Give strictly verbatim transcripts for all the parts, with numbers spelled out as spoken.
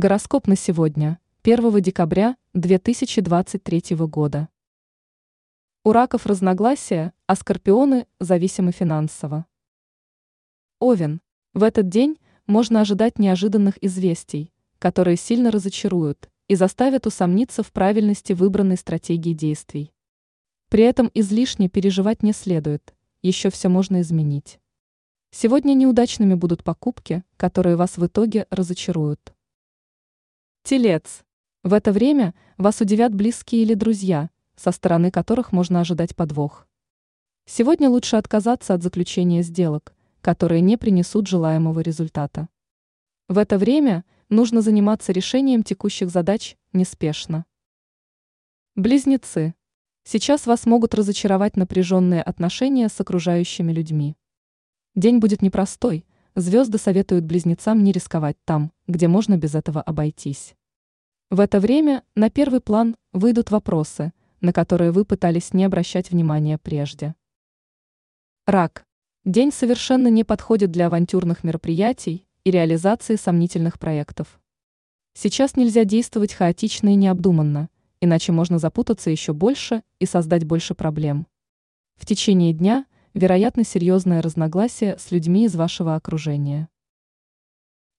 Гороскоп на сегодня, первого декабря две тысячи двадцать третьего года. У раков разногласия, а скорпионы зависимы финансово. Овен. В этот день можно ожидать неожиданных известий, которые сильно разочаруют и заставят усомниться в правильности выбранной стратегии действий. При этом излишне переживать не следует, еще все можно изменить. Сегодня неудачными будут покупки, которые вас в итоге разочаруют. Телец. В это время вас удивят близкие или друзья, со стороны которых можно ожидать подвох. Сегодня лучше отказаться от заключения сделок, которые не принесут желаемого результата. В это время нужно заниматься решением текущих задач неспешно. Близнецы. Сейчас вас могут разочаровать напряженные отношения с окружающими людьми. День будет непростой, звезды советуют близнецам не рисковать там, где можно без этого обойтись. В это время на первый план выйдут вопросы, на которые вы пытались не обращать внимания прежде. Рак. День совершенно не подходит для авантюрных мероприятий и реализации сомнительных проектов. Сейчас нельзя действовать хаотично и необдуманно, иначе можно запутаться еще больше и создать больше проблем. В течение дня вероятно серьезное разногласие с людьми из вашего окружения.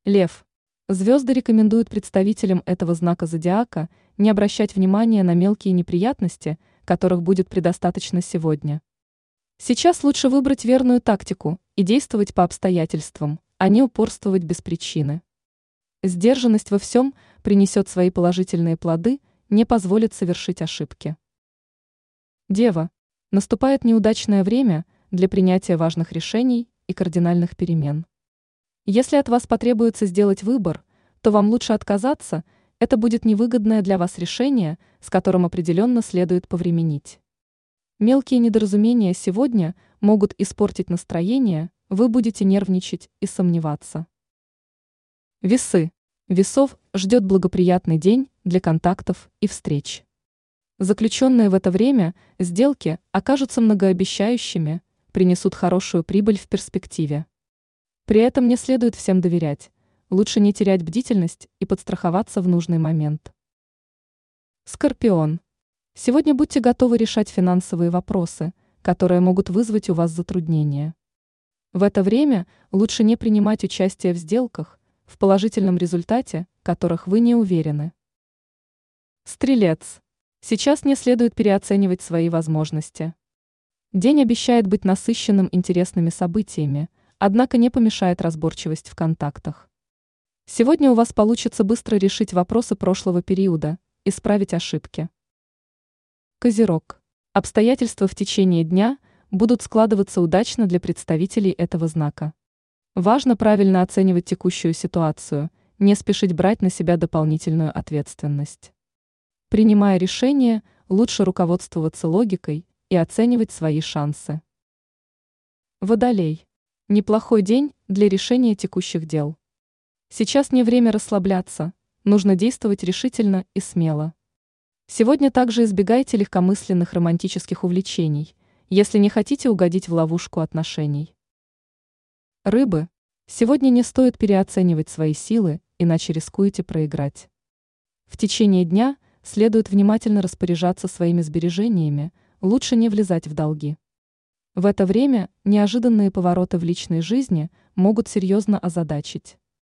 Лев. Звезды рекомендуют представителям этого знака зодиака не обращать внимания на мелкие неприятности, которых будет предостаточно сегодня. Сейчас лучше выбрать верную тактику и действовать по обстоятельствам, а не упорствовать без причины. Сдержанность во всем принесет свои положительные плоды, не позволит совершить ошибки. Дева. Наступает неудачное время для принятия важных решений и кардинальных перемен. Если от вас потребуется сделать выбор, то вам лучше отказаться, это будет невыгодное для вас решение, с которым определенно следует повременить. Мелкие недоразумения сегодня могут испортить настроение, вы будете нервничать и сомневаться. Весы. Весов ждет благоприятный день для контактов и встреч. Заключенные в это время сделки окажутся многообещающими, принесут хорошую прибыль в перспективе. При этом не следует всем доверять. Лучше не терять бдительность и подстраховаться в нужный момент. Скорпион. Сегодня будьте готовы решать финансовые вопросы, которые могут вызвать у вас затруднения. В это время лучше не принимать участие в сделках, в положительном результате которых вы не уверены. Стрелец. Сейчас не следует переоценивать свои возможности. День обещает быть насыщенным интересными событиями, однако не помешает разборчивость в контактах. Сегодня у вас получится быстро решить вопросы прошлого периода, исправить ошибки. Козерог. Обстоятельства в течение дня будут складываться удачно для представителей этого знака. Важно правильно оценивать текущую ситуацию, не спешить брать на себя дополнительную ответственность. Принимая решения, лучше руководствоваться логикой и оценивать свои шансы. Водолей. Неплохой день для решения текущих дел. Сейчас не время расслабляться, нужно действовать решительно и смело. Сегодня также избегайте легкомысленных романтических увлечений, если не хотите угодить в ловушку отношений. Рыбы. Сегодня не стоит переоценивать свои силы, иначе рискуете проиграть. В течение дня следует внимательно распоряжаться своими сбережениями, лучше не влезать в долги. В это время неожиданные повороты в личной жизни могут серьезно озадачить.